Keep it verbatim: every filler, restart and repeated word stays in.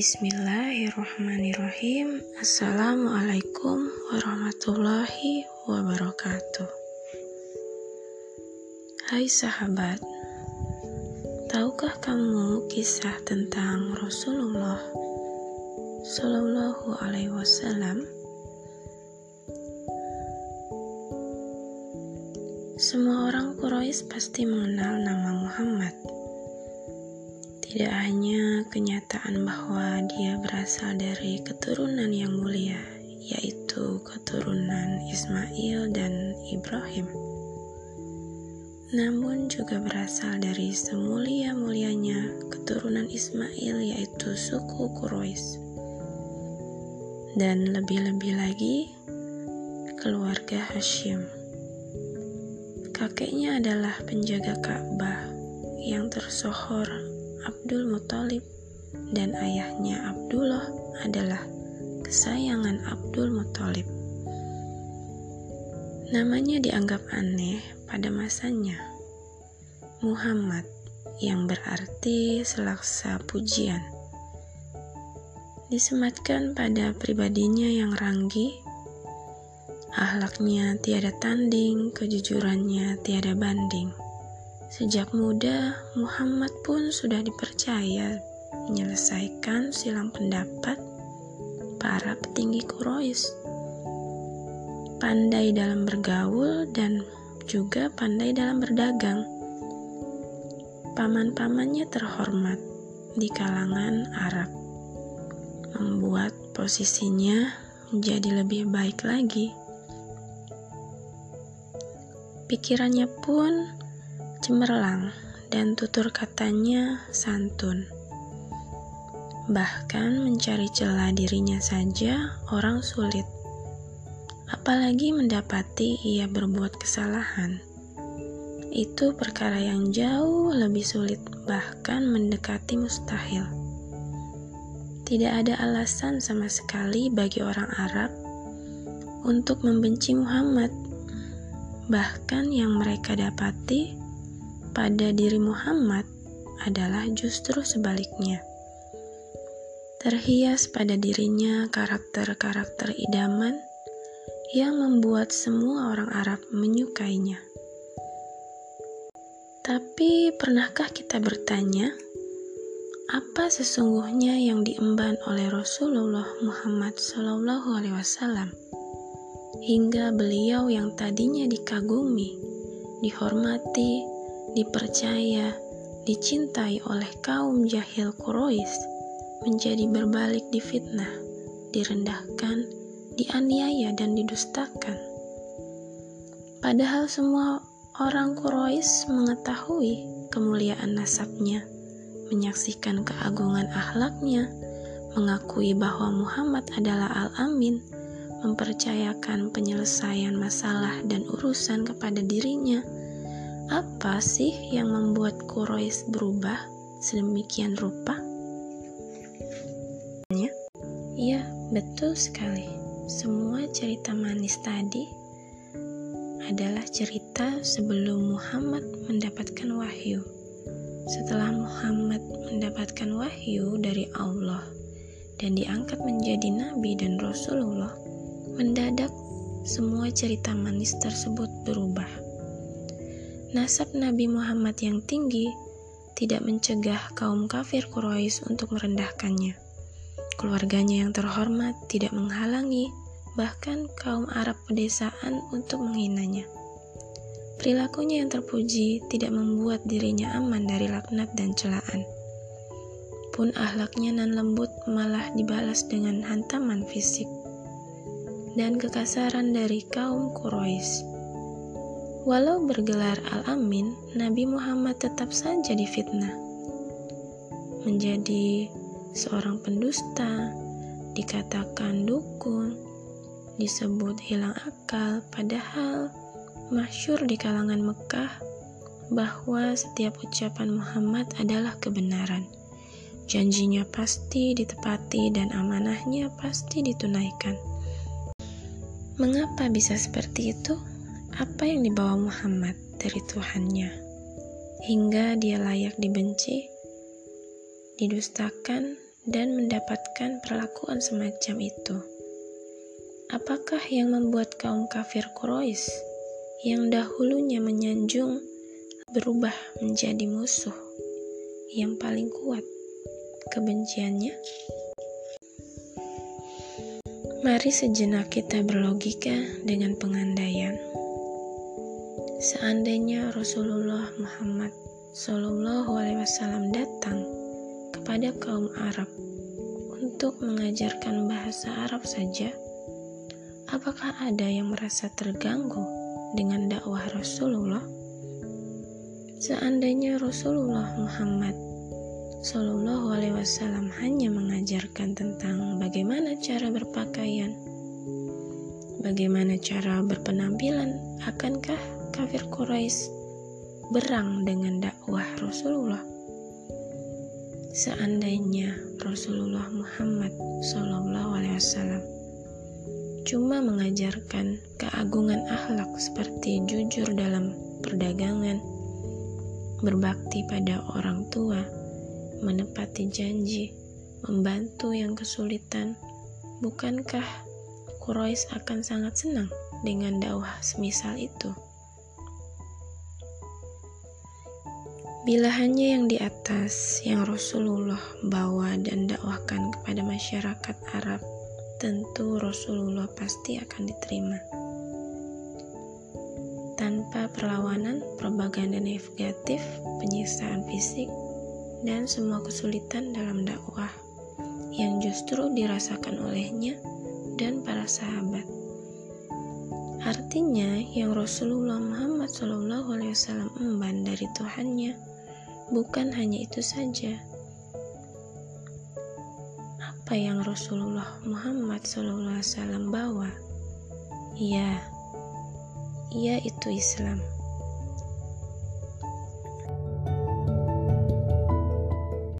Bismillahirrahmanirrahim. Assalamualaikum warahmatullahi wabarakatuh. Hai sahabat, tahukah kamu kisah tentang Rasulullah Shallallahu Alaihi Wasallam? Semua orang Quraisy pasti mengenal nama Muhammad. Tidak hanya kenyataan bahwa dia berasal dari keturunan yang mulia, yaitu keturunan Ismail dan Ibrahim, namun juga berasal dari semulia-mulianya keturunan Ismail, yaitu suku Quraisy, dan lebih-lebih lagi keluarga Hasyim. Kakeknya adalah penjaga Ka'bah yang tersohor Abdul Muthalib, dan ayahnya Abdullah adalah kesayangan Abdul Muthalib. Namanya dianggap aneh pada masanya, Muhammad, yang berarti selaksa pujian, disematkan pada pribadinya yang ranggih, akhlaknya tiada tanding, kejujurannya tiada banding. Sejak muda, Muhammad pun sudah dipercaya menyelesaikan silang pendapat para petinggi Quraisy. Pandai dalam bergaul dan juga pandai dalam berdagang. Paman-pamannya terhormat di kalangan Arab, membuat posisinya menjadi lebih baik lagi. Pikirannya pun cemerlang dan tutur katanya santun. Bahkan mencari celah dirinya saja orang sulit, apalagi mendapati ia berbuat kesalahan. Itu perkara yang jauh lebih sulit, bahkan mendekati mustahil. Tidak ada alasan sama sekali bagi orang Arab untuk membenci Muhammad. Bahkan yang mereka dapati pada diri Muhammad adalah justru sebaliknya. Terhias pada dirinya karakter-karakter idaman yang membuat semua orang Arab menyukainya. Tapi pernahkah kita bertanya, apa sesungguhnya yang diemban oleh Rasulullah Muhammad shallallahu alaihi wasallam hingga beliau yang tadinya dikagumi, dihormati, dipercaya, dicintai oleh kaum jahil Quraisy, menjadi berbalik difitnah, direndahkan, dianiaya dan didustakan. Padahal semua orang Quraisy mengetahui kemuliaan nasabnya, menyaksikan keagungan akhlaknya, mengakui bahwa Muhammad adalah Al-Amin, mempercayakan penyelesaian masalah dan urusan kepada dirinya. Apa sih yang membuat Quraisy berubah sedemikian rupa? Ya, ya, betul sekali. Semua cerita manis tadi adalah cerita sebelum Muhammad mendapatkan wahyu. Setelah Muhammad mendapatkan wahyu dari Allah dan diangkat menjadi Nabi dan Rasulullah, mendadak semua cerita manis tersebut berubah. Nasab Nabi Muhammad yang tinggi tidak mencegah kaum kafir Quraisy untuk merendahkannya. Keluarganya yang terhormat tidak menghalangi, bahkan kaum Arab pedesaan untuk menghinanya. Perilakunya yang terpuji tidak membuat dirinya aman dari laknat dan celaan. Pun akhlaknya nan lembut malah dibalas dengan hantaman fisik dan kekasaran dari kaum Quraisy. Walau bergelar Al-Amin, Nabi Muhammad tetap saja difitnah, menjadi seorang pendusta, dikatakan dukun, disebut hilang akal, padahal masyhur di kalangan Mekah bahwa setiap ucapan Muhammad adalah kebenaran. Janjinya pasti ditepati dan amanahnya pasti ditunaikan. Mengapa bisa seperti itu? Apa yang dibawa Muhammad dari Tuhannya hingga dia layak dibenci, didustakan, dan mendapatkan perlakuan semacam itu? Apakah yang membuat kaum kafir Quraisy yang dahulunya menyanjung berubah menjadi musuh yang paling kuat kebenciannya? Mari sejenak kita berlogika dengan pengandaian. Seandainya Rasulullah Muhammad Shallallahu Alaihi Wasallam datang kepada kaum Arab untuk mengajarkan bahasa Arab saja, apakah ada yang merasa terganggu dengan dakwah Rasulullah? Seandainya Rasulullah Muhammad Shallallahu Alaihi Wasallam hanya mengajarkan tentang bagaimana cara berpakaian, bagaimana cara berpenampilan, akankah kafir Quraisy berang dengan dakwah Rasulullah? Seandainya Rasulullah Muhammad Shallallahu Alaihi Wasallam cuma mengajarkan keagungan akhlak seperti jujur dalam perdagangan, berbakti pada orang tua, menepati janji, membantu yang kesulitan, bukankah Quraisy akan sangat senang dengan dakwah semisal itu? Bila hanya yang di atas yang Rasulullah bawa dan dakwahkan kepada masyarakat Arab, tentu Rasulullah pasti akan diterima. Tanpa perlawanan, propaganda negatif, penyiksaan fisik, dan semua kesulitan dalam dakwah yang justru dirasakan olehnya dan para sahabat. Artinya, yang Rasulullah Muhammad shallallahu alaihi wasallam emban dari Tuhannya bukan hanya itu saja. Apa yang Rasulullah Muhammad shallallahu alaihi wasallam bawa? Ya, ya itu Islam.